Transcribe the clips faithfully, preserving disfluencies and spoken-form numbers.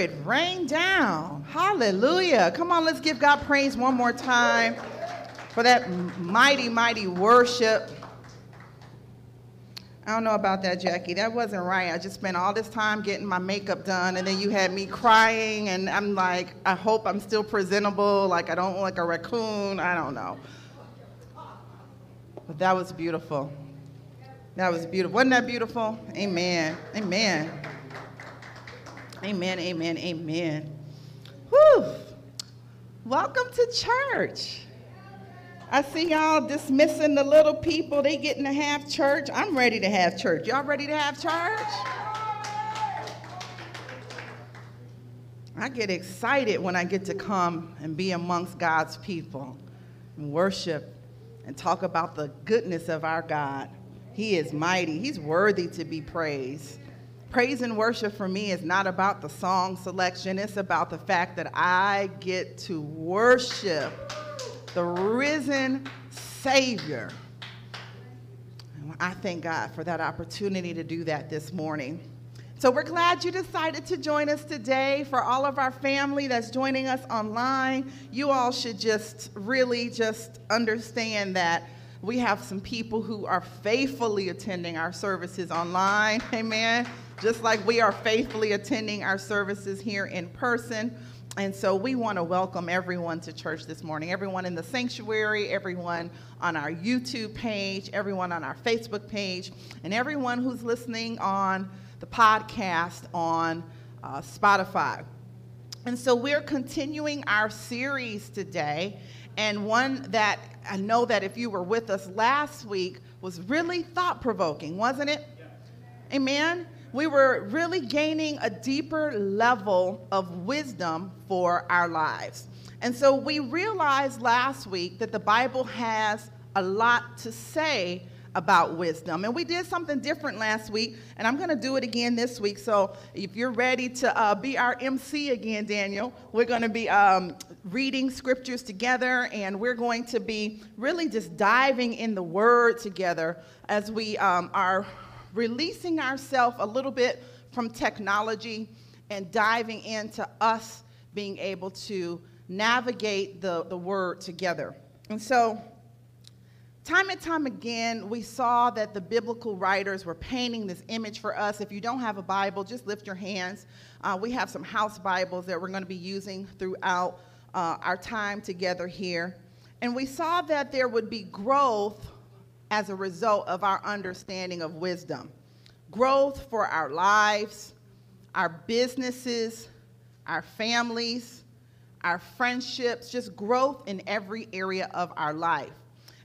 Spirit, rain down. Hallelujah. Come on, let's give God praise one more time for that mighty, mighty worship. I don't know about that, Jackie. That wasn't right. I just spent all this time getting my makeup done, and then you had me crying, and I'm like, I hope I'm still presentable, like I don't look like a raccoon. I don't know. But that was beautiful. That was beautiful. Wasn't that beautiful? Amen. Amen. Amen, amen, amen. Whew. Welcome to church. I see y'all dismissing the little people. They getting to have church. I'm ready to have church. Y'all ready to have church? I get excited when I get to come and be amongst God's people and worship and talk about the goodness of our God. He is mighty. He's worthy to be praised. Praise and worship for me is not about the song selection. It's about the fact that I get to worship the risen Savior. And I thank God for that opportunity to do that this morning. So we're glad you decided to join us today. For all of our family that's joining us online, you all should just really just understand that we have some people who are faithfully attending our services online, amen, just like we are faithfully attending our services here in person. And so we want to welcome everyone to church this morning, everyone in the sanctuary, everyone on our YouTube page, everyone on our Facebook page, and everyone who's listening on the podcast on uh, Spotify. And so we're continuing our series today, and one that I know that if you were with us last week was really thought-provoking, wasn't it? Yes. Amen. We were really gaining a deeper level of wisdom for our lives. And so we realized last week that the Bible has a lot to say about wisdom. And we did something different last week, and I'm going to do it again this week. So if you're ready to uh, be our M C again, Daniel, we're going to be um, reading scriptures together, and we're going to be really just diving in the Word together as we um, are releasing ourselves a little bit from technology and diving into us being able to navigate the, the Word together. And so time and time again, we saw that the biblical writers were painting this image for us. If you don't have a Bible, just lift your hands. Uh, we have some house Bibles that we're going to be using throughout uh, our time together here. And we saw that there would be growth as a result of our understanding of wisdom. Growth for our lives, our businesses, our families, our friendships, just growth in every area of our life.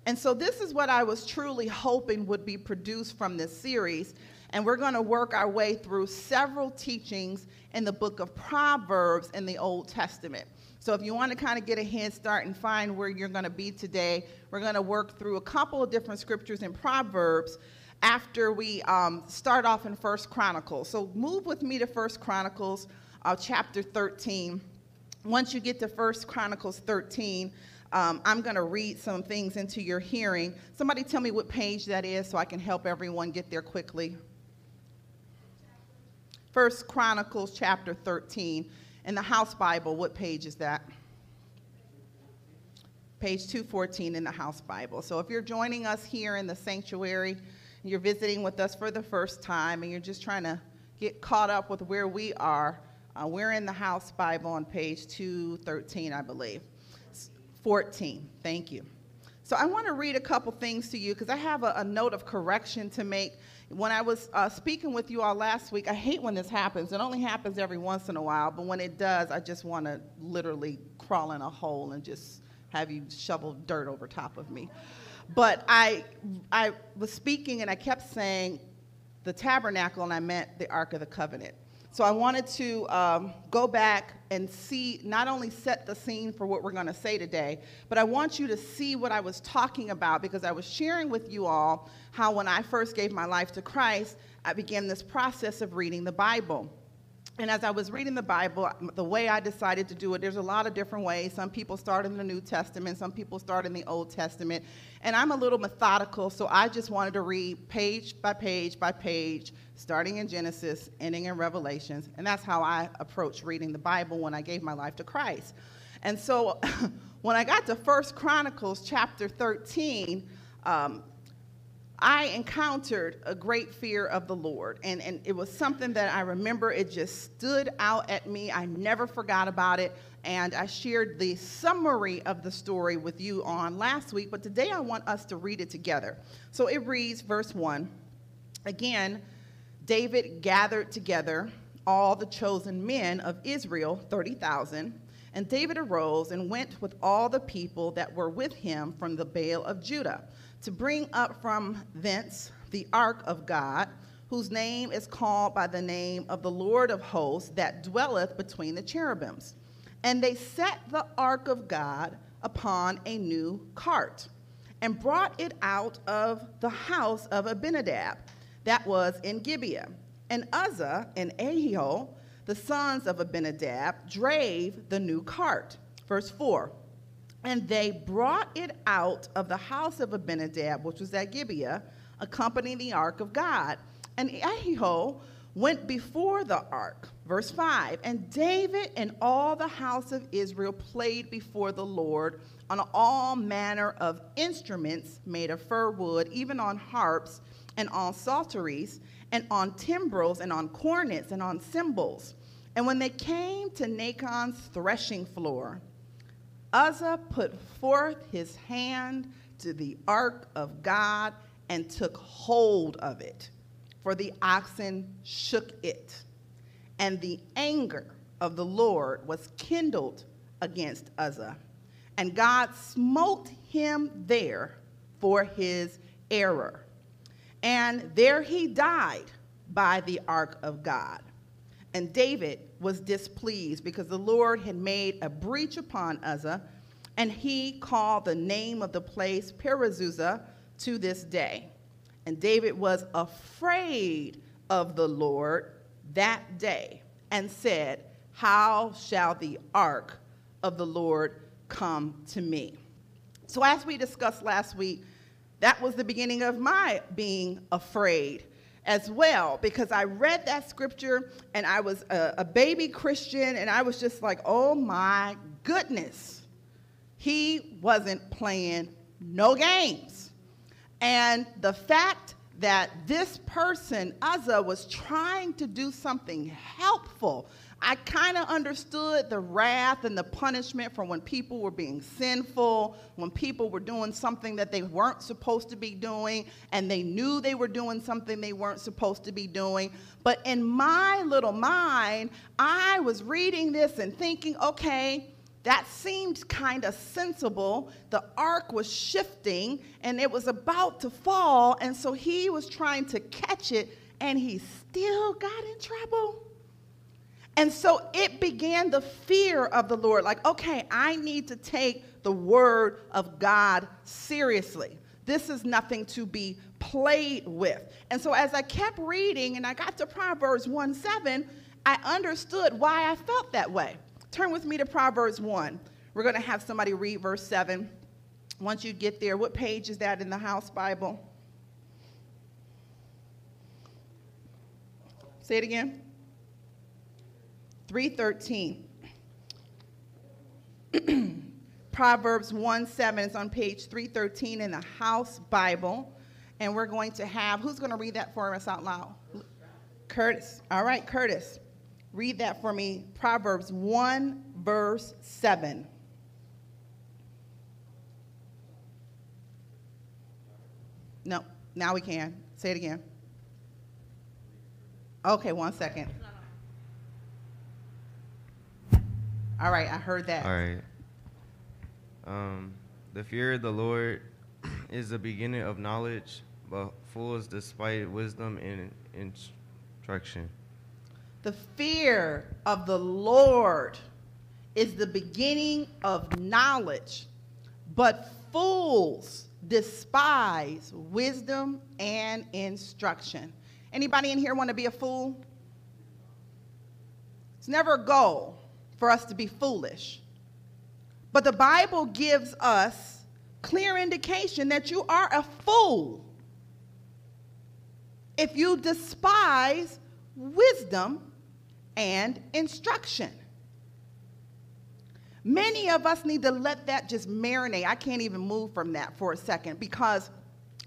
And so this is what I was truly hoping would be produced from this series. And we're going to work our way through several teachings in the book of Proverbs in the Old Testament. So if you want to kind of get a head start and find where you're going to be today, we're going to work through a couple of different scriptures in Proverbs after we um, start off in First Chronicles. So move with me to First Chronicles uh, chapter thirteen. Once you get to First Chronicles thirteen, Um, I'm going to read some things into your hearing. Somebody tell me what page that is so I can help everyone get there quickly. First Chronicles chapter thirteen. In the House Bible, what page is that? Page two fourteen in the House Bible. So if you're joining us here in the sanctuary, and you're visiting with us for the first time, and you're just trying to get caught up with where we are, uh, we're in the House Bible on page two thirteen, I believe. fourteen, thank you. So I want to read a couple things to you because I have a, a note of correction to make. When I was uh, speaking with you all last week, I hate when this happens. It only happens every once in a while, but when it does, I just want to literally crawl in a hole and just have you shovel dirt over top of me. But I, I was speaking and I kept saying the tabernacle and I meant the Ark of the Covenant. So I wanted to um, go back and see, not only set the scene for what we're going to say today, but I want you to see what I was talking about, because I was sharing with you all how when I first gave my life to Christ, I began this process of reading the Bible. And as I was reading the Bible, the way I decided to do it, there's a lot of different ways. Some people start in the New Testament. Some people start in the Old Testament. And I'm a little methodical, so I just wanted to read page by page by page, starting in Genesis, ending in Revelations. And that's how I approached reading the Bible when I gave my life to Christ. And so when I got to First Chronicles chapter thirteen, um, I encountered a great fear of the Lord, and, and it was something that I remember. It just stood out at me. I never forgot about it, and I shared the summary of the story with you on last week, but today I want us to read it together. So it reads, verse one, again, David gathered together all the chosen men of Israel, thirty thousand, and David arose and went with all the people that were with him from the Baal of Judah, to bring up from thence the ark of God, whose name is called by the name of the Lord of Hosts, that dwelleth between the cherubims. And they set the ark of God upon a new cart, and brought it out of the house of Abinadab, that was in Gibeah. And Uzzah and Ahio, the sons of Abinadab, drave the new cart. Verse four. And they brought it out of the house of Abinadab, which was at Gibeah, accompanying the ark of God. And Ahio went before the ark. Verse five, and David and all the house of Israel played before the Lord on all manner of instruments made of fir wood, even on harps and on psalteries and on timbrels and on cornets and on cymbals. And when they came to Nacon's threshing floor, Uzzah put forth his hand to the ark of God and took hold of it, for the oxen shook it. And the anger of the Lord was kindled against Uzzah, and God smote him there for his error. And there he died by the ark of God. And David was displeased because the Lord had made a breach upon Uzzah, and he called the name of the place Perez Uzzah to this day. And David was afraid of the Lord that day and said, how shall the ark of the Lord come to me? So as we discussed last week, that was the beginning of my being afraid as well, because I read that scripture and I was a, a baby Christian, and I was just like, oh my goodness, he wasn't playing no games. And the fact that this person, Uzzah, was trying to do something helpful, I kind of understood the wrath and the punishment from when people were being sinful, when people were doing something that they weren't supposed to be doing, and they knew they were doing something they weren't supposed to be doing. But in my little mind, I was reading this and thinking, okay, that seemed kind of sensible. The ark was shifting, and it was about to fall, and so he was trying to catch it, and he still got in trouble. And so it began the fear of the Lord. Like, okay, I need to take the word of God seriously. This is nothing to be played with. And so as I kept reading and I got to Proverbs one seven, I understood why I felt that way. Turn with me to Proverbs one. We're going to have somebody read verse seven. Once you get there, what page is that in the house Bible? Say it again. three thirteen. Proverbs one seven is on page three thirteen in the house Bible. And we're going to have, who's going to read that for us out loud? Curtis. All right, Curtis. Read that for me. Proverbs one, verse seven. No, now we can. Say it again. Okay, one second. All right, I heard that. All right. Um, the fear of the Lord is the beginning of knowledge, but fools despise wisdom and instruction. The fear of the Lord is the beginning of knowledge, but fools despise wisdom and instruction. Anybody in here want to be a fool? It's never a goal for us to be foolish. But the Bible gives us clear indication that you are a fool if you despise wisdom and instruction. Many of us need to let that just marinate. I can't even move from that for a second, because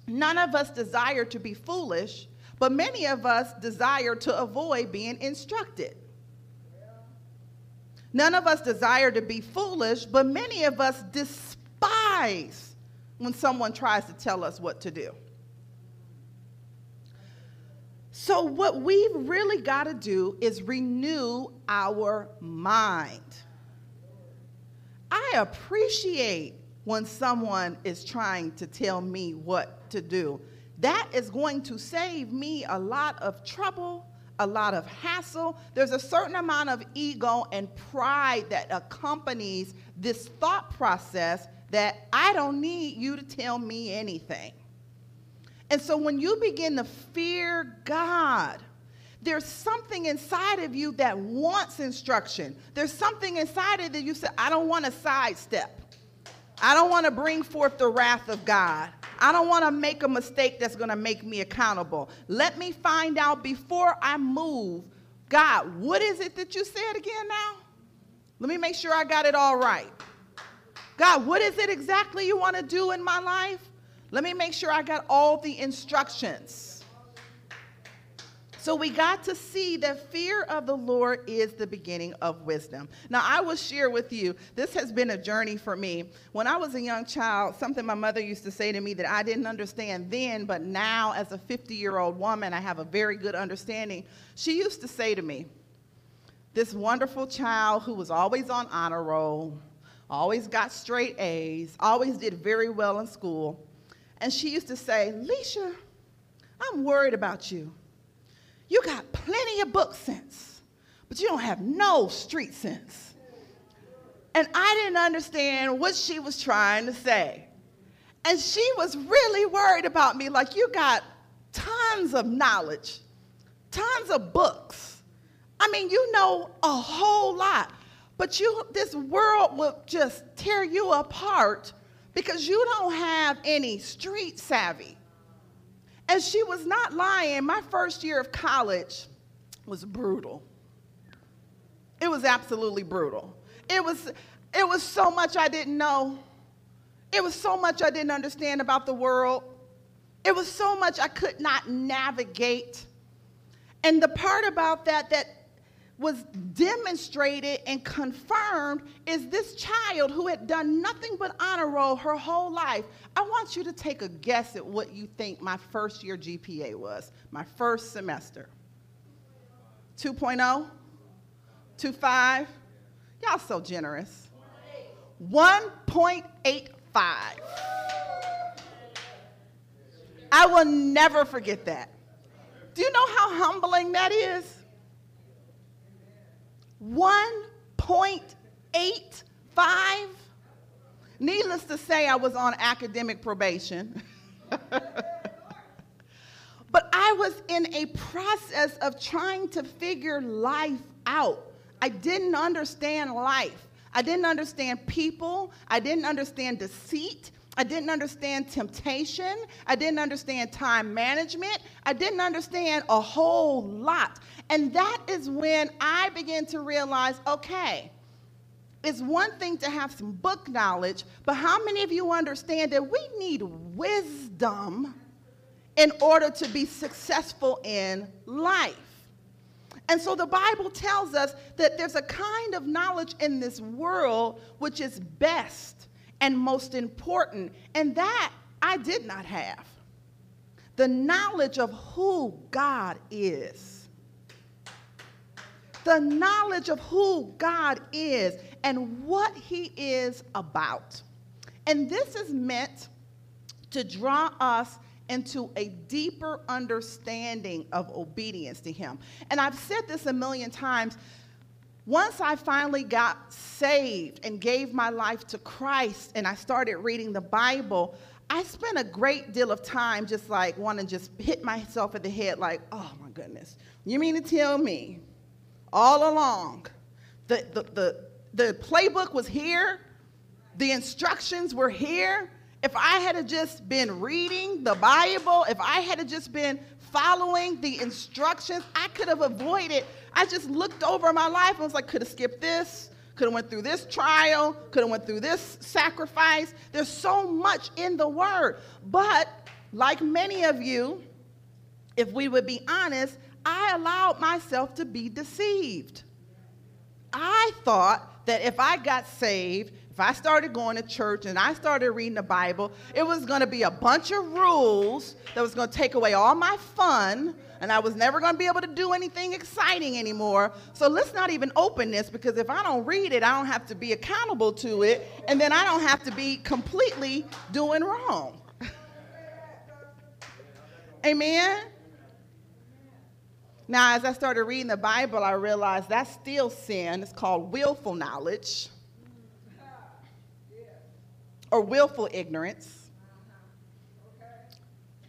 none of us desire to be foolish, but many of us desire to avoid being instructed. None of us desire to be foolish, but many of us despise when someone tries to tell us what to do. So what we've really got to do is renew our mind. I appreciate when someone is trying to tell me what to do. That is going to save me a lot of trouble, a lot of hassle. There's a certain amount of ego and pride that accompanies this thought process that I don't need you to tell me anything. And so when you begin to fear God, there's something inside of you that wants instruction. There's something inside of you that you say, I don't want to sidestep. I don't want to bring forth the wrath of God. I don't want to make a mistake that's going to make me accountable. Let me find out before I move. God, what is it that you said again now? Let me make sure I got it all right. God, what is it exactly you want to do in my life? Let me make sure I got all the instructions. So we got to see that fear of the Lord is the beginning of wisdom. Now, I will share with you, this has been a journey for me. When I was a young child, something my mother used to say to me that I didn't understand then, but now as a fifty-year-old woman, I have a very good understanding. She used to say to me, this wonderful child who was always on honor roll, always got straight A's, always did very well in school, and she used to say, Leisha, I'm worried about you. You got plenty of book sense, but you don't have no street sense. And I didn't understand what she was trying to say. And she was really worried about me, like, you got tons of knowledge, tons of books. I mean, you know a whole lot, but you, this world will just tear you apart because you don't have any street savvy. And she was not lying. My first year of college was brutal. It was absolutely brutal. It was, it was so much I didn't know. It was so much I didn't understand about the world. It was so much I could not navigate. And the part about that that was demonstrated and confirmed is this child who had done nothing but honor roll her whole life. I want you to take a guess at what you think my first year G P A was, my first semester. two point oh? two point five? Y'all so generous. one point eight five. I will never forget that. Do you know how humbling that is? one point eight five. Needless to say, I was on academic probation. But I was in a process of trying to figure life out. I didn't understand life. I didn't understand people. I didn't understand deceit. I didn't understand temptation. I didn't understand time management. I didn't understand a whole lot. And that is when I began to realize, okay, it's one thing to have some book knowledge, but how many of you understand that we need wisdom in order to be successful in life? And so the Bible tells us that there's a kind of knowledge in this world which is best and most important, and that I did not have. The knowledge of who God is. The knowledge of who God is and what he is about. And this is meant to draw us into a deeper understanding of obedience to him. And I've said this a million times. Once I finally got saved and gave my life to Christ and I started reading the Bible, I spent a great deal of time just like wanting to just hit myself in the head like, oh my goodness, you mean to tell me all along. The, the, the, the playbook was here. The instructions were here. If I had just been reading the Bible, if I had just been following the instructions, I could have avoided. I just looked over my life and was like, could have skipped this, could have went through this trial, could have went through this sacrifice. There's so much in the Word. But like many of you, if we would be honest, I allowed myself to be deceived. I thought that if I got saved, if I started going to church and I started reading the Bible, it was going to be a bunch of rules that was going to take away all my fun, and I was never going to be able to do anything exciting anymore. So let's not even open this, because if I don't read it, I don't have to be accountable to it, and then I don't have to be completely doing wrong. Amen? Now, as I started reading the Bible, I realized that's still sin. It's called willful knowledge. Or willful ignorance.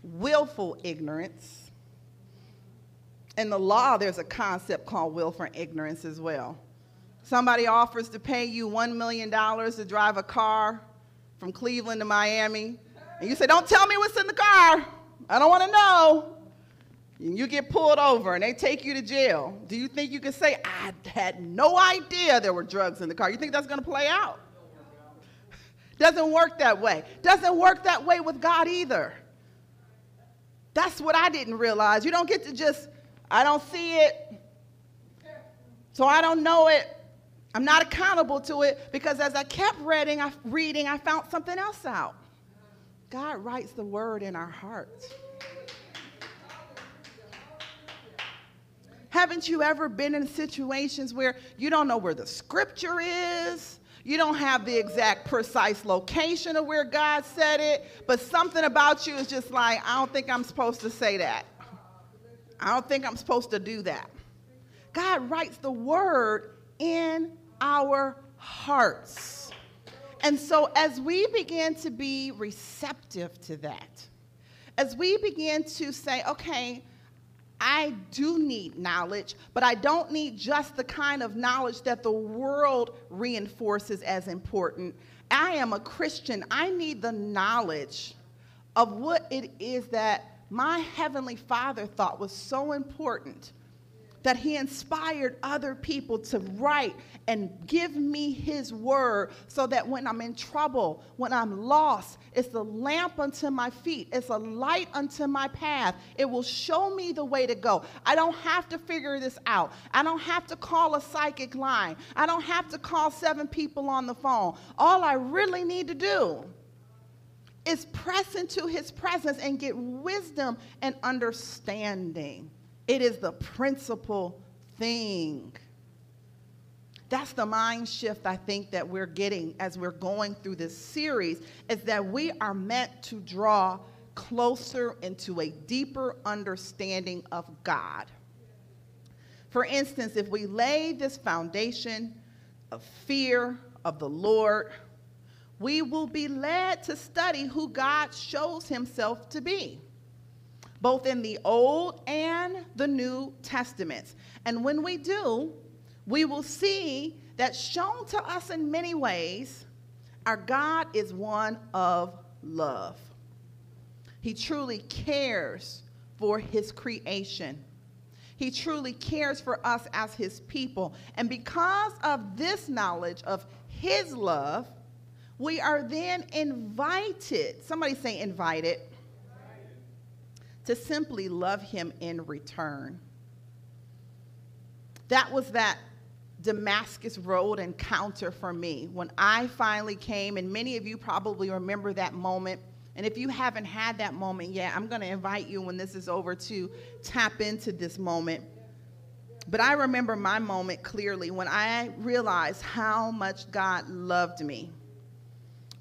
Willful ignorance. In the law, there's a concept called willful ignorance as well. Somebody offers to pay you one million dollars to drive a car from Cleveland to Miami, and you say, don't tell me what's in the car. I don't want to know. And you get pulled over, and they take you to jail. Do you think you can say, I had no idea there were drugs in the car? You think that's going to play out? Doesn't work that way. Doesn't work that way with God either. That's what I didn't realize. You don't get to just, I don't see it, so I don't know it. I'm not accountable to it, because as I kept reading, I, reading, I found something else out. God writes the word in our hearts. Haven't you ever been in situations where you don't know where the scripture is? You don't have the exact precise location of where God said it, but something about you is just like, I don't think I'm supposed to say that. I don't think I'm supposed to do that. God writes the word in our hearts. And so as we begin to be receptive to that, as we begin to say, okay, I do need knowledge, but I don't need just the kind of knowledge that the world reinforces as important. I am a Christian. I need the knowledge of what it is that my Heavenly Father thought was so important, that He inspired other people to write and give me His word, so that when I'm in trouble, when I'm lost, it's the lamp unto my feet. It's a light unto my path. It will show me the way to go. I don't have to figure this out. I don't have to call a psychic line. I don't have to call seven people on the phone. All I really need to do is press into His presence and get wisdom and understanding. It is the principal thing. That's the mind shift I think that we're getting as we're going through this series, is that we are meant to draw closer into a deeper understanding of God. For instance, if we lay this foundation of fear of the Lord, we will be led to study who God shows Himself to be, both in the Old and the New Testaments. And when we do, we will see that shown to us in many ways, our God is one of love. He truly cares for His creation. He truly cares for us as His people. And because of this knowledge of His love, we are then invited, somebody say invited, to simply love Him in return. That was that Damascus Road encounter for me, when I finally came, and many of you probably remember that moment. And if you haven't had that moment yet, I'm going to invite you when this is over to tap into this moment. But I remember my moment clearly when I realized how much God loved me.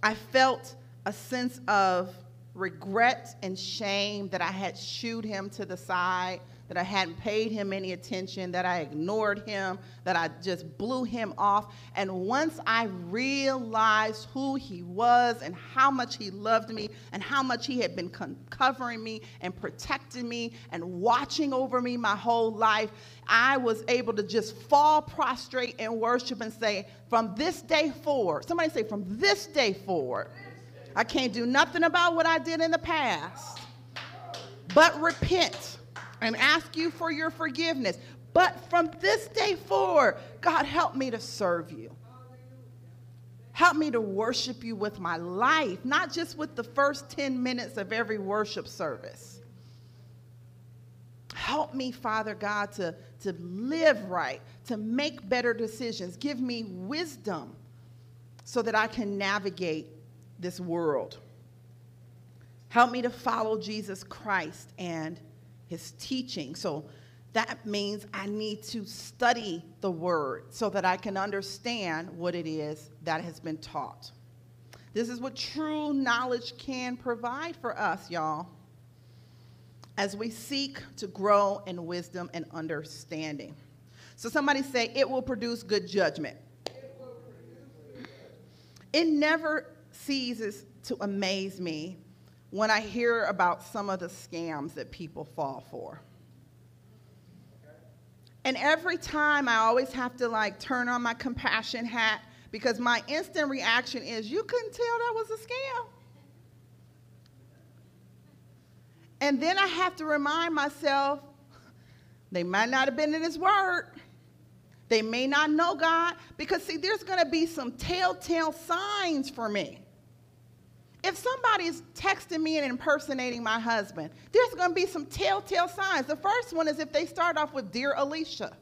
I felt a sense of regret and shame that I had shooed Him to the side, that I hadn't paid him any attention, that I ignored him, that I just blew him off. And once I realized who he was and how much he loved me and how much he had been covering me and protecting me and watching over me my whole life, I was able to just fall prostrate in worship and say, from this day forward, somebody say, from this day forward, I can't do nothing about what I did in the past, but repent and ask you for your forgiveness. But from this day forward, God, help me to serve you. Help me to worship you with my life, not just with the first ten minutes of every worship service. Help me, Father God, to, to live right, to make better decisions. Give me wisdom so that I can navigate this world. Help me to follow Jesus Christ and his teaching. So that means I need to study the word so that I can understand what it is that has been taught. This is what true knowledge can provide for us, y'all, as we seek to grow in wisdom and understanding. So somebody say, it will produce good judgment. It will produce good judgment. It never ceases to amaze me when I hear about some of the scams that people fall for. And every time I always have to like turn on my compassion hat, because my instant reaction is, you couldn't tell that was a scam. And then I have to remind myself, they might not have been in his word. They may not know God, because see, there's going to be some telltale signs for me. If somebody's texting me and impersonating my husband, there's going to be some telltale signs. The first one is if they start off with Dear Alicia.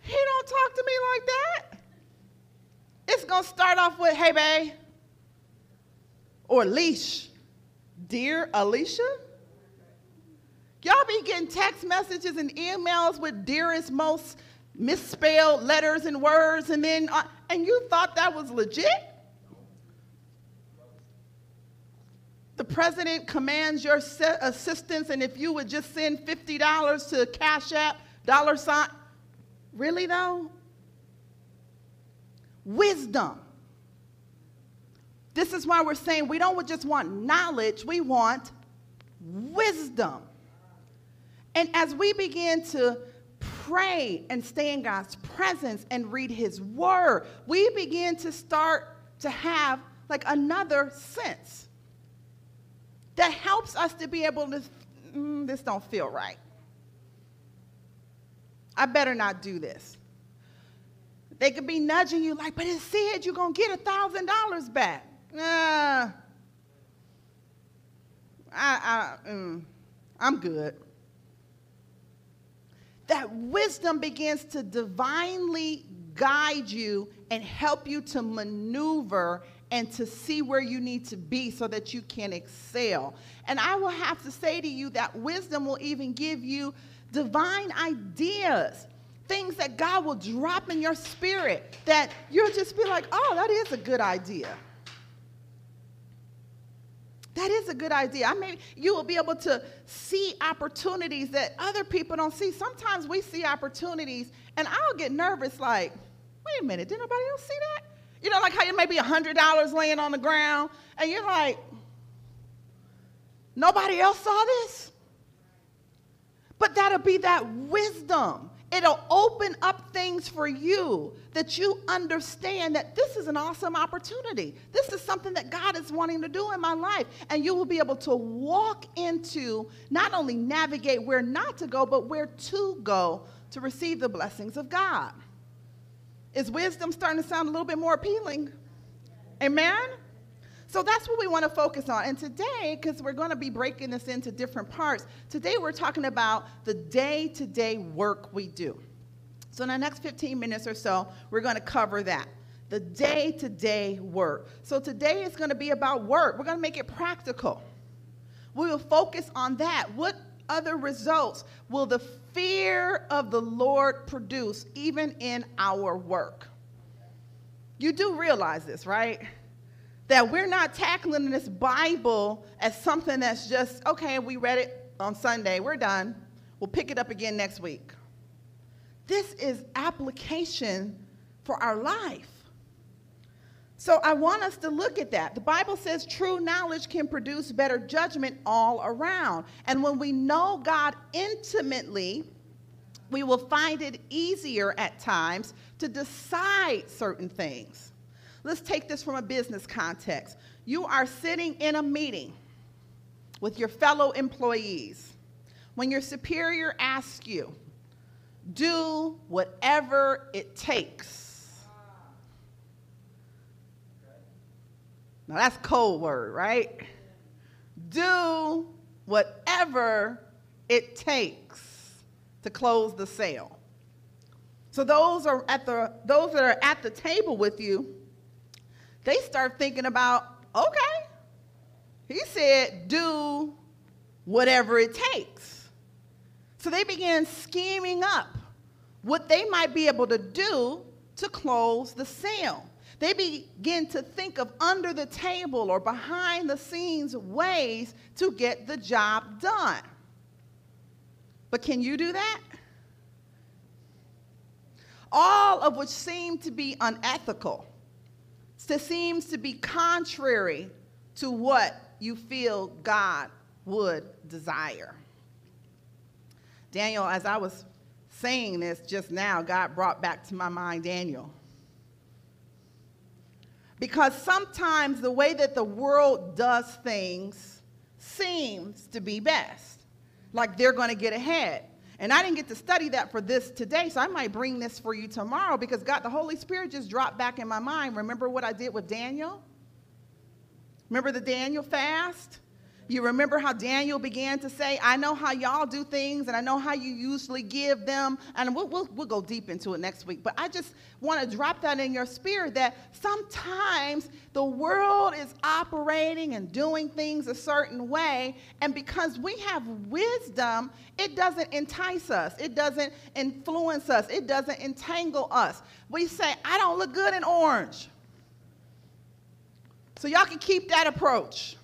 He don't talk to me like that. It's going to start off with, hey, babe, or leash. Dear Alicia? Y'all be getting text messages and emails with dearest, most misspelled letters and words, and then... Uh, And you thought that was legit? The president commands your assistance, and if you would just send fifty dollars to Cash App, dollar sign. Really, though? Wisdom. This is why we're saying we don't just want knowledge, we want wisdom. And as we begin to pray and stay in God's presence and read his word, we begin to start to have like another sense that helps us to be able to, mm, this don't feel right. I better not do this. They could be nudging you like, but it said you're going to get one thousand dollars back. Uh, I, I, mm, I'm good. That wisdom begins to divinely guide you and help you to maneuver and to see where you need to be so that you can excel. And I will have to say to you that wisdom will even give you divine ideas, things that God will drop in your spirit that you'll just be like, oh, that is a good idea. That is a good idea. I mean, you will be able to see opportunities that other people don't see. Sometimes we see opportunities, and I'll get nervous like, wait a minute, did nobody else see that? You know, like how you may be one hundred dollars laying on the ground, and you're like, nobody else saw this? But that'll be that wisdom. It'll open up things for you that you understand that this is an awesome opportunity. This is something that God is wanting to do in my life. And you will be able to walk into, not only navigate where not to go, but where to go to receive the blessings of God. Is wisdom starting to sound a little bit more appealing? Amen? So that's what we want to focus on. And today, because we're going to be breaking this into different parts, today we're talking about the day-to-day work we do. So in the next fifteen minutes or so, we're going to cover that, the day-to-day work. So today is going to be about work. We're going to make it practical. We will focus on that. What other results will the fear of the Lord produce even in our work? You do realize this, right? that we're not tackling this Bible as something that's just, okay, we read it on Sunday, we're done. We'll pick it up again next week. This is application for our life. So I want us to look at that. The Bible says true knowledge can produce better judgment all around. And when we know God intimately, we will find it easier at times to decide certain things. Let's take this from a business context. You are sitting in a meeting with your fellow employees. When your superior asks you, do whatever it takes. Now that's a code word, right? Do whatever it takes to close the sale. So those are at the those that are at the table with you, they start thinking about, okay, he said, do whatever it takes. So they begin scheming up what they might be able to do to close the sale. They begin to think of under the table or behind the scenes ways to get the job done. But can you do that? All of which seem to be unethical. It seems to be contrary to what you feel God would desire. Daniel, as I was saying this just now, God brought back to my mind Daniel. Because sometimes the way that the world does things seems to be best. Like they're going to get ahead. And I didn't get to study that for this today, so I might bring this for you tomorrow because God, the Holy Spirit just dropped back in my mind. Remember what I did with Daniel? Remember the Daniel fast? You remember how Daniel began to say, I know how y'all do things, and I know how you usually give them. And we'll, we'll, we'll go deep into it next week. But I just want to drop that in your spirit that sometimes the world is operating and doing things a certain way. And because we have wisdom, it doesn't entice us. It doesn't influence us. It doesn't entangle us. We say, I don't look good in orange. So y'all can keep that approach.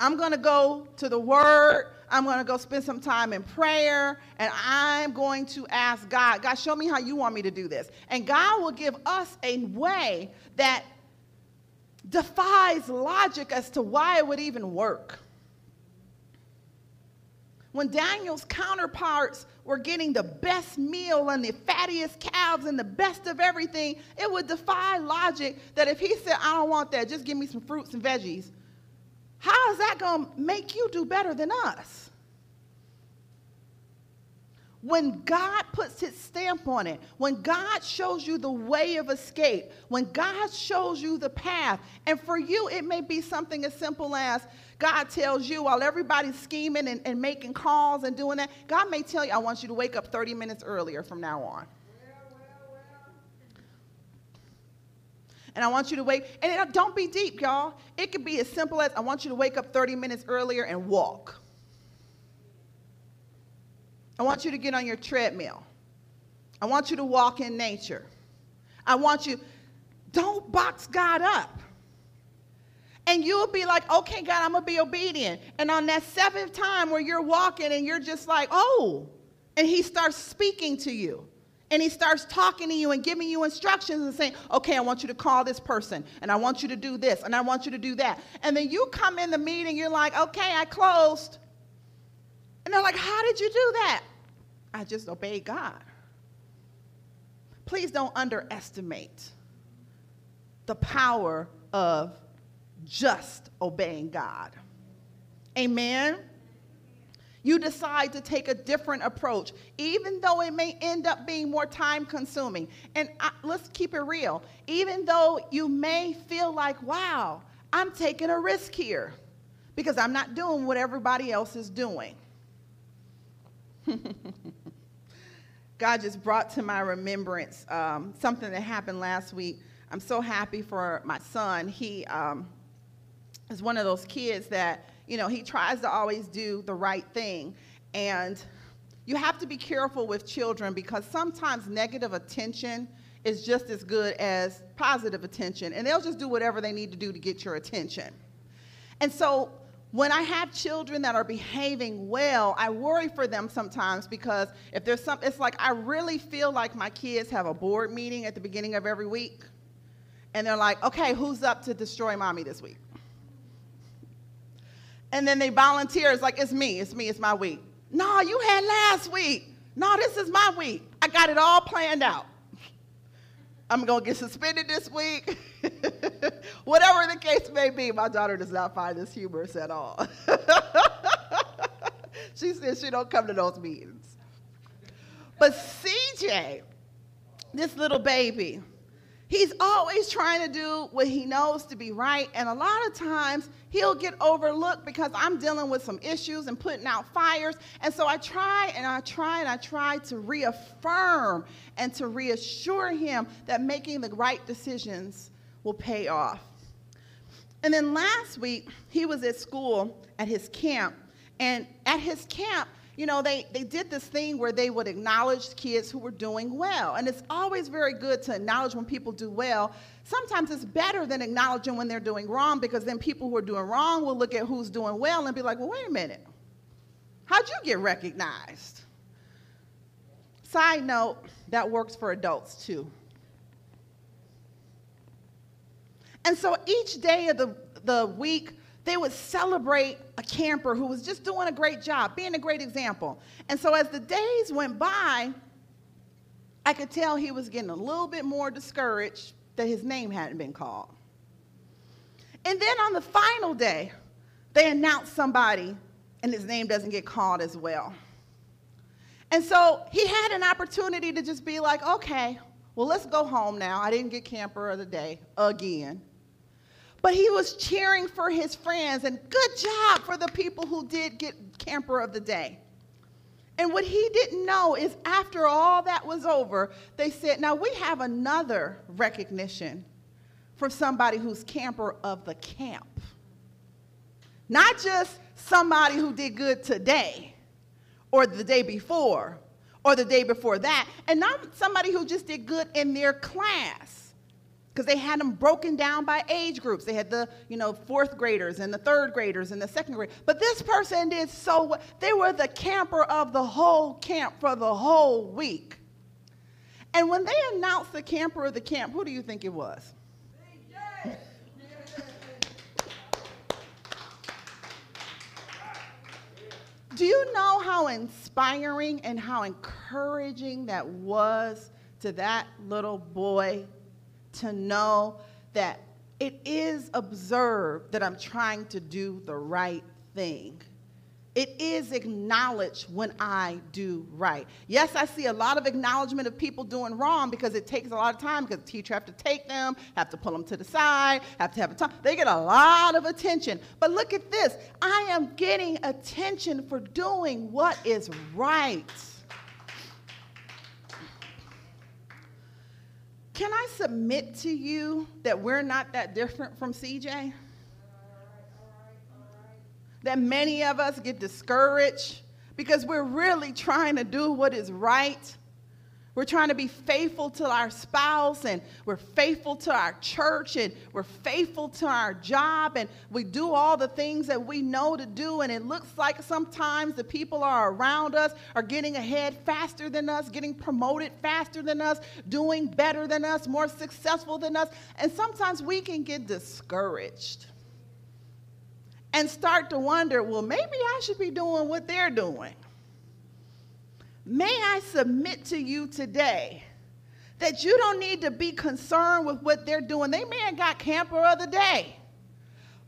I'm going to go to the Word. I'm going to go spend some time in prayer. And I'm going to ask God, God, show me how you want me to do this. And God will give us a way that defies logic as to why it would even work. When Daniel's counterparts were getting the best meal and the fattiest calves and the best of everything, it would defy logic that if he said, I don't want that, just give me some fruits and veggies. How is that going to make you do better than us? When God puts his stamp on it, when God shows you the way of escape, when God shows you the path, and for you it may be something as simple as God tells you while everybody's scheming and, and making calls and doing that, God may tell you, I want you to wake up thirty minutes earlier from now on. And I want you to wake, and don't be deep, y'all. It could be as simple as I want you to wake up thirty minutes earlier and walk. I want you to get on your treadmill. I want you to walk in nature. I want you, don't box God up. And you'll be like, okay, God, I'm going to be obedient. And on that seventh time where you're walking and you're just like, oh, and he starts speaking to you. And he starts talking to you and giving you instructions and saying, okay, I want you to call this person, and I want you to do this, and I want you to do that. And then you come in the meeting, you're like, okay, I closed. And they're like, how did you do that? I just obeyed God. Please don't underestimate the power of just obeying God. Amen? You decide to take a different approach, even though it may end up being more time-consuming. And I, let's keep it real. Even though you may feel like, wow, I'm taking a risk here because I'm not doing what everybody else is doing. God just brought to my remembrance um, something that happened last week. I'm so happy for my son. He um, is one of those kids that, you know, he tries to always do the right thing. And you have to be careful with children because sometimes negative attention is just as good as positive attention, and they'll just do whatever they need to do to get your attention. And so when I have children that are behaving well, I worry for them sometimes, because if there's some, it's like I really feel like my kids have a board meeting at the beginning of every week, and they're like, okay, who's up to destroy mommy this week? And then they volunteer. It's like, it's me, it's me, it's my week. No, you had last week. No, this is my week. I got it all planned out. I'm going to get suspended this week. Whatever the case may be, my daughter does not find this humorous at all. She says she don't come to those meetings. But C J, this little baby, he's always trying to do what he knows to be right, and a lot of times he'll get overlooked because I'm dealing with some issues and putting out fires, and so I try and I try and I try to reaffirm and to reassure him that making the right decisions will pay off. And then last week, he was at school at his camp, and at his camp, you know, they, they did this thing where they would acknowledge kids who were doing well. And it's always very good to acknowledge when people do well. Sometimes it's better than acknowledging when they're doing wrong, because then people who are doing wrong will look at who's doing well and be like, well, wait a minute. How'd you get recognized? Side note, that works for adults too. And so each day of the, the week, they would celebrate a camper who was just doing a great job, being a great example. And so as the days went by, I could tell he was getting a little bit more discouraged that his name hadn't been called. And then on the final day, they announced somebody, and his name doesn't get called as well. And so he had an opportunity to just be like, okay, well, let's go home now. I didn't get camper of the day again. But he was cheering for his friends, and good job for the people who did get camper of the day. And what he didn't know is after all that was over, they said, now we have another recognition for somebody who's camper of the camp. Not just somebody who did good today or the day before or the day before that, and not somebody who just did good in their class. Because they had them broken down by age groups. They had the, you know, fourth graders and the third graders and the second grade. But this person did so well. They were the camper of the whole camp for the whole week. And when they announced the camper of the camp, who do you think it was? Do you know how inspiring and how encouraging that was to that little boy? To know that it is observed that I'm trying to do the right thing. It is acknowledged when I do right. Yes, I see a lot of acknowledgement of people doing wrong, because it takes a lot of time, because the teacher have to take them, have to pull them to the side, have to have a time. They get a lot of attention. But look at this. I am getting attention for doing what is right. Can I submit to you that we're not that different from C J? All right, all right, all right. That many of us get discouraged because we're really trying to do what is right. We're trying to be faithful to our spouse, and we're faithful to our church, and we're faithful to our job, and we do all the things that we know to do, and it looks like sometimes the people are around us are getting ahead faster than us, getting promoted faster than us, doing better than us, more successful than us, and sometimes we can get discouraged and start to wonder, well, maybe I should be doing what they're doing. May I submit to you today that you don't need to be concerned with what they're doing. They may have got camper of the day,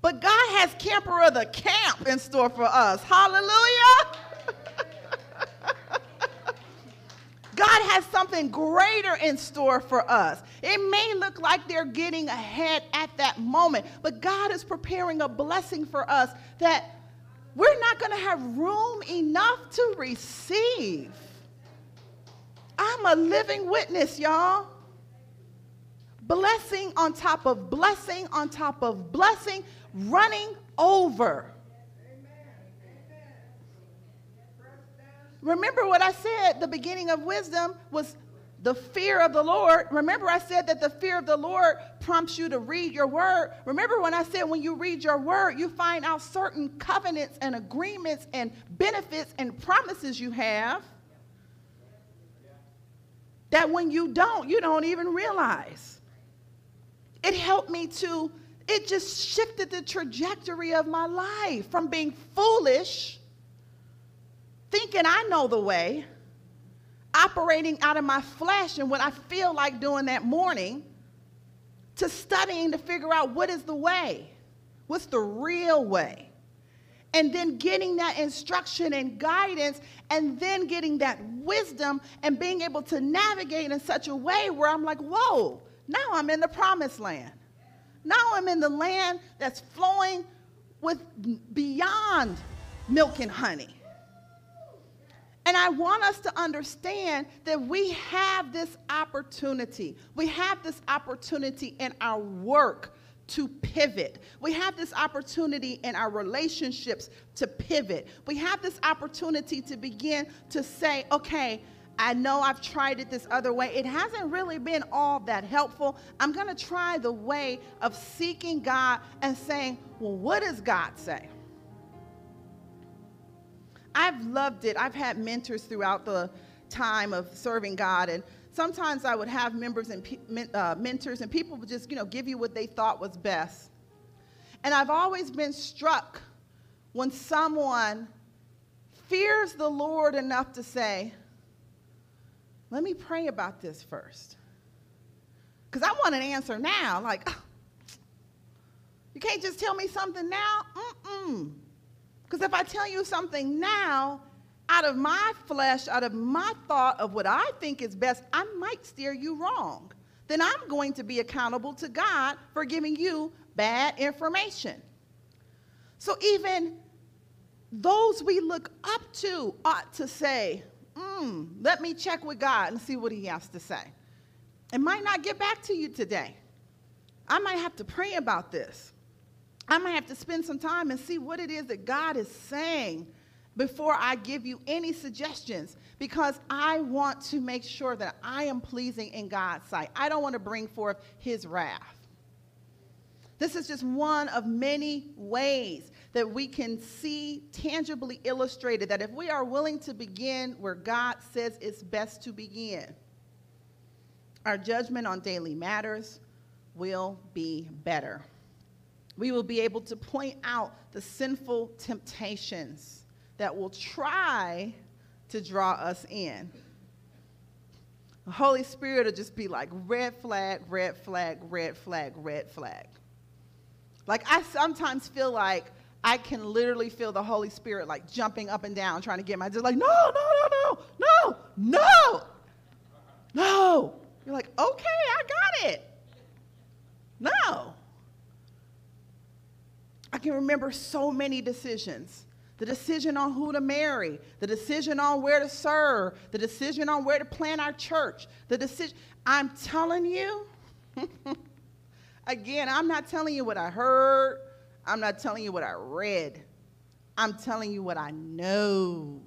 but God has camper of the camp in store for us. Hallelujah. God has something greater in store for us. It may look like they're getting ahead at that moment, but God is preparing a blessing for us that we're not going to have room enough to receive. I'm a living witness, y'all. Blessing on top of blessing on top of blessing, running over. Remember what I said, the beginning of wisdom was The fear of the Lord, remember I said that the fear of the Lord prompts you to read your word. Remember when I said when you read your word, you find out certain covenants and agreements and benefits and promises you have that when you don't, you don't even realize. It helped me to, it just shifted the trajectory of my life from being foolish, thinking I know the way, operating out of my flesh and what I feel like doing that morning, to studying to figure out what is the way, what's the real way, and then getting that instruction and guidance, and then getting that wisdom and being able to navigate in such a way where I'm like, whoa, now I'm in the promised land. Now I'm in the land that's flowing with beyond milk and honey. And I want us to understand that we have this opportunity. We have this opportunity in our work to pivot. We have this opportunity in our relationships to pivot. We have this opportunity to begin to say, okay, I know I've tried it this other way. It hasn't really been all that helpful. I'm going to try the way of seeking God and saying, well, what does God say? I've loved it. I've had mentors throughout the time of serving God, and sometimes I would have members and uh, mentors, and people would just, you know, give you what they thought was best. And I've always been struck when someone fears the Lord enough to say, let me pray about this first. Because I want an answer now. Like, oh, you can't just tell me something now? Mm-mm. Because if I tell you something now, out of my flesh, out of my thought of what I think is best, I might steer you wrong. Then I'm going to be accountable to God for giving you bad information. So even those we look up to ought to say, mm, let me check with God and see what he has to say. It might not get back to you today. I might have to pray about this. I might have to spend some time and see what it is that God is saying before I give you any suggestions, because I want to make sure that I am pleasing in God's sight. I don't want to bring forth his wrath. This is just one of many ways that we can see tangibly illustrated that if we are willing to begin where God says it's best to begin, our judgment on daily matters will be better. We will be able to point out the sinful temptations that will try to draw us in. The Holy Spirit will just be like, red flag, red flag, red flag, red flag. Like, I sometimes feel like I can literally feel the Holy Spirit like jumping up and down, trying to get my, just like, no, no, no, no, no, no, no. You're like, okay, I got it. No. I can remember so many decisions. The decision on who to marry, the decision on where to serve, the decision on where to plant our church, the decision. I'm telling you, again, I'm not telling you what I heard. I'm not telling you what I read. I'm telling you what I know.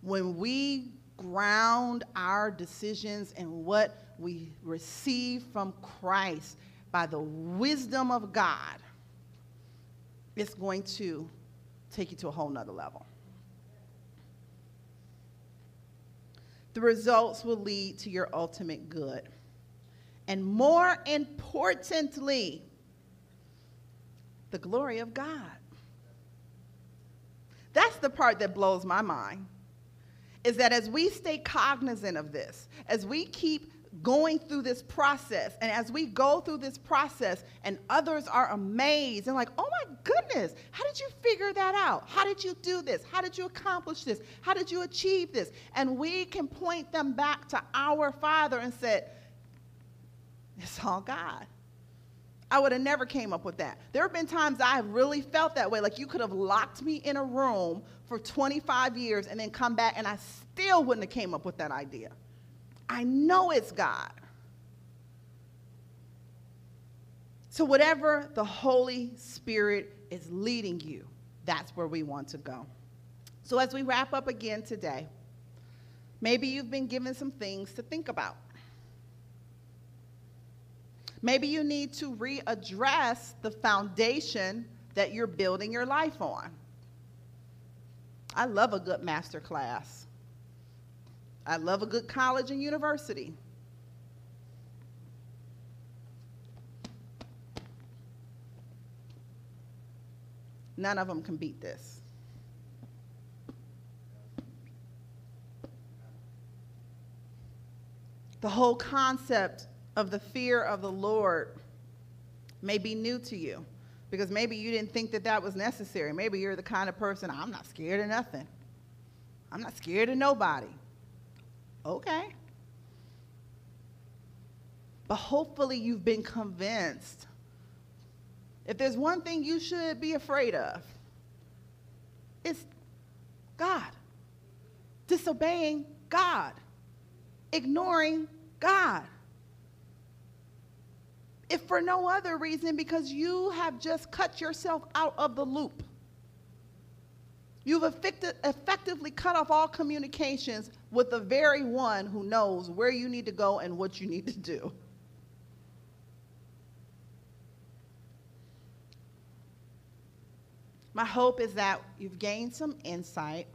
When we ground our decisions in what we receive from Christ by the wisdom of God, it's going to take you to a whole nother level. The results will lead to your ultimate good. And more importantly, the glory of God. That's the part that blows my mind, is that as we stay cognizant of this, as we keep going through this process, and as we go through this process and others are amazed and like, oh my goodness, how did you figure that out? How did you do this? How did you accomplish this? How did you achieve this? And we can point them back to our Father and say, it's all God. I would have never came up with that. There have been times I have really felt that way, like you could have locked me in a room for twenty-five years and then come back and I still wouldn't have came up with that idea. I know it's God. So whatever the Holy Spirit is leading you, that's where we want to go. So as we wrap up again today, Maybe you've been given some things to think about. Maybe you need to readdress the foundation that you're building your life on. I love a good master class. I love a good college and university. None of them can beat this. The whole concept of the fear of the Lord may be new to you, because maybe you didn't think that that was necessary. Maybe you're the kind of person, I'm not scared of nothing. I'm not scared of nobody. Okay. But hopefully you've been convinced. If there's one thing you should be afraid of, it's God. Disobeying God. Ignoring God. If for no other reason, because you have just cut yourself out of the loop. You've effecti- effectively cut off all communications with the very one who knows where you need to go and what you need to do. My hope is that you've gained some insight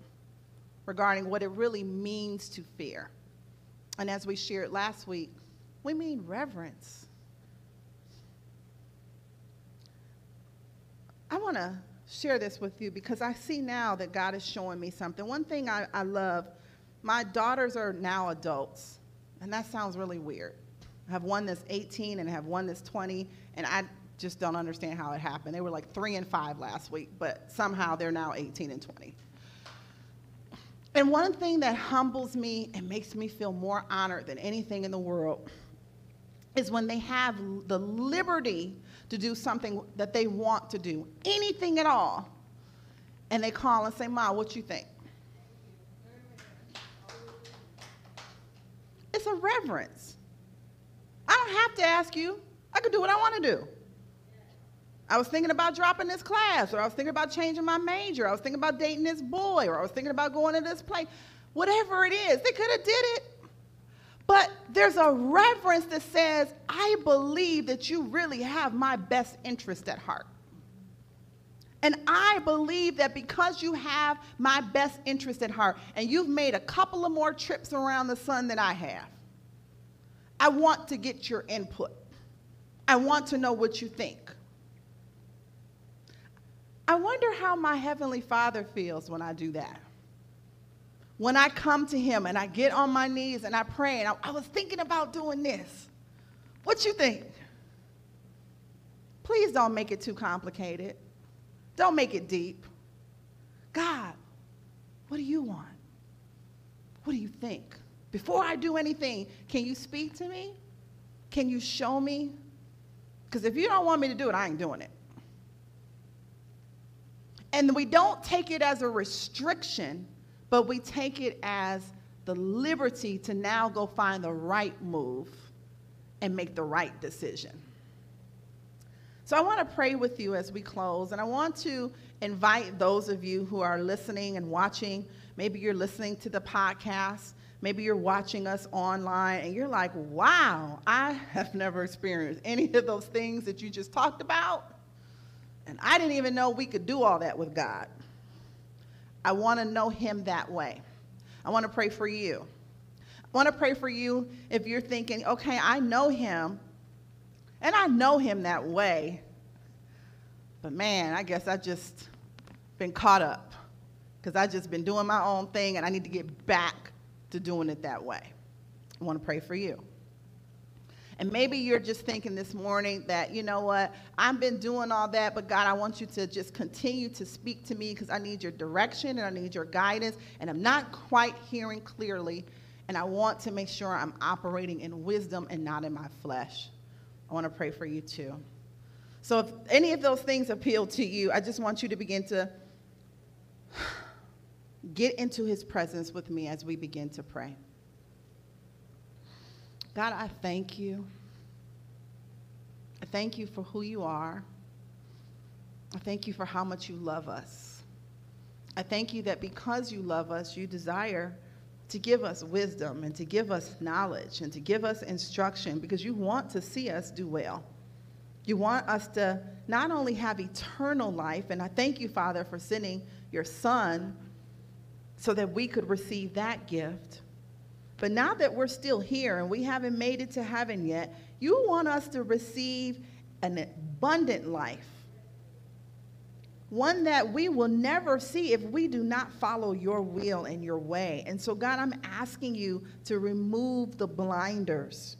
regarding what it really means to fear. And as we shared last week, we mean reverence. I want to share this with you because I see now that God is showing me something. One thing I, I love, my daughters are now adults, and that sounds really weird. I have one that's eighteen and I have one that's twenty, and I just don't understand how it happened. They were like three and five last week, but somehow they're now eighteen and twenty. And one thing that humbles me and makes me feel more honored than anything in the world is when they have the liberty to do something that they want to do, anything at all, and they call and say, Ma, what you think? It's a reverence. I don't have to ask you. I can do what I want to do. I was thinking about dropping this class, or I was thinking about changing my major, I was thinking about dating this boy, or I was thinking about going to this place. Whatever it is, they could have did it. But there's a reverence that says, I believe that you really have my best interest at heart. And I believe that because you have my best interest at heart, and you've made a couple of more trips around the sun than I have, I want to get your input. I want to know what you think. I wonder how my Heavenly Father feels when I do that. When I come to him and I get on my knees and I pray, and I, I was thinking about doing this. What you think? Please don't make it too complicated. Don't make it deep. God, what do you want? What do you think? Before I do anything, can you speak to me? Can you show me? Because if you don't want me to do it, I ain't doing it. And we don't take it as a restriction, but we take it as the liberty to now go find the right move and make the right decision. So I want to pray with you as we close, and I want to invite those of you who are listening and watching. Maybe you're listening to the podcast. Maybe you're watching us online, and you're like, wow, I have never experienced any of those things that you just talked about, and I didn't even know we could do all that with God. I want to know him that way. I want to pray for you. I want to pray for you if you're thinking, okay, I know him, and I know him that way, but man, I guess I've just been caught up because I've just been doing my own thing, and I need to get back to doing it that way. I want to pray for you. And maybe you're just thinking this morning that, you know what, I've been doing all that, but God, I want you to just continue to speak to me because I need your direction and I need your guidance, and I'm not quite hearing clearly, and I want to make sure I'm operating in wisdom and not in my flesh. I want to pray for you too. So if any of those things appeal to you, I just want you to begin to get into his presence with me as we begin to pray. God, I thank you. I thank you for who you are. I thank you for how much you love us. I thank you that because you love us, you desire to give us wisdom and to give us knowledge and to give us instruction, because you want to see us do well. You want us to not only have eternal life, and I thank you, Father, for sending your Son so that we could receive that gift. But now that we're still here and we haven't made it to heaven yet, you want us to receive an abundant life, one that we will never see if we do not follow your will and your way. And so, God, I'm asking you to remove the blinders,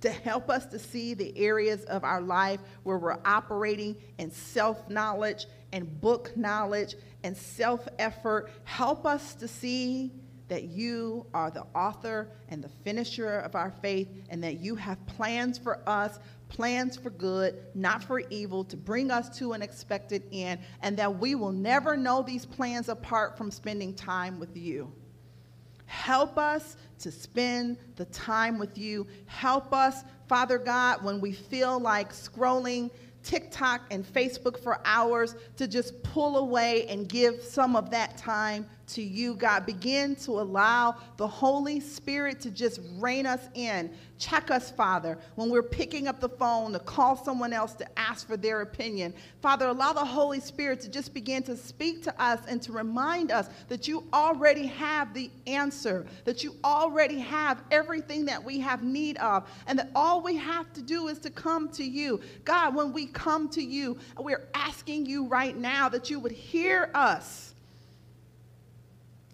to help us to see the areas of our life where we're operating in self-knowledge and book knowledge and self-effort. Help us to see that you are the author and the finisher of our faith, and that you have plans for us, plans for good, not for evil, to bring us to an expected end, and that we will never know these plans apart from spending time with you. Help us to spend the time with you. Help us, Father God, when we feel like scrolling TikTok and Facebook for hours, to just pull away and give some of that time to you, God. Begin to allow the Holy Spirit to just rein us in. Check us, Father, when we're picking up the phone to call someone else to ask for their opinion. Father, allow the Holy Spirit to just begin to speak to us and to remind us that you already have the answer, that you already have everything that we have need of, and that all we have to do is to come to you. God, when we come to you, we're asking you right now that you would hear us,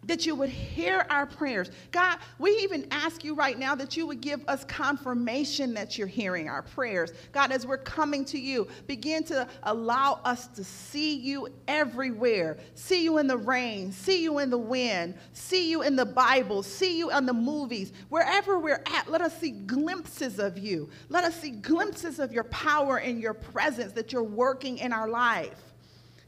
that you would hear our prayers. God, we even ask you right now that you would give us confirmation that you're hearing our prayers. God, as we're coming to you, begin to allow us to see you everywhere. See you in the rain, see you in the wind, see you in the Bible, see you in the movies. Wherever we're at, let us see glimpses of you. Let us see glimpses of your power and your presence, that you're working in our life.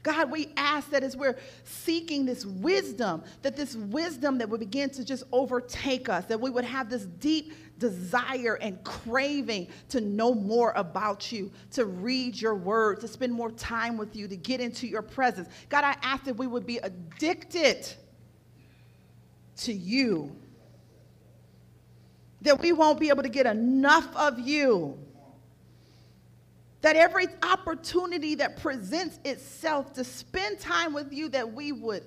God, we ask that as we're seeking this wisdom, that this wisdom that would begin to just overtake us, that we would have this deep desire and craving to know more about you, to read your word, to spend more time with you, to get into your presence. God, I ask that we would be addicted to you, that we won't be able to get enough of you, that every opportunity that presents itself to spend time with you, that we would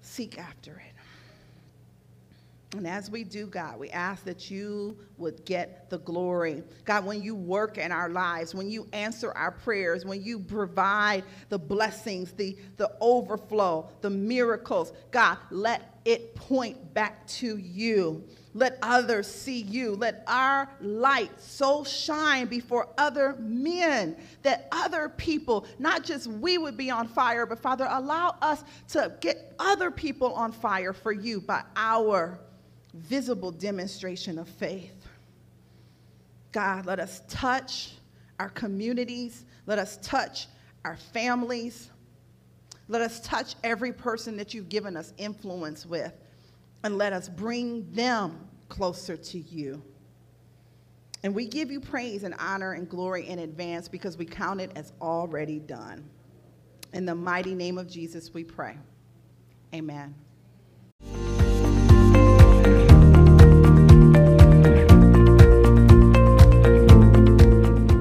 seek after it. And as we do, God, we ask that you would get the glory. God, when you work in our lives, when you answer our prayers, when you provide the blessings, the, the overflow, the miracles, God, let it point back to you. Let others see you. Let our light so shine before other men that other people, not just we would be on fire, but Father, allow us to get other people on fire for you by our visible demonstration of faith. God, let us touch our communities. Let us touch our families. Let us touch every person that you've given us influence with. And let us bring them closer to you. And we give you praise and honor and glory in advance, because we count it as already done. In the mighty name of Jesus we pray. Amen.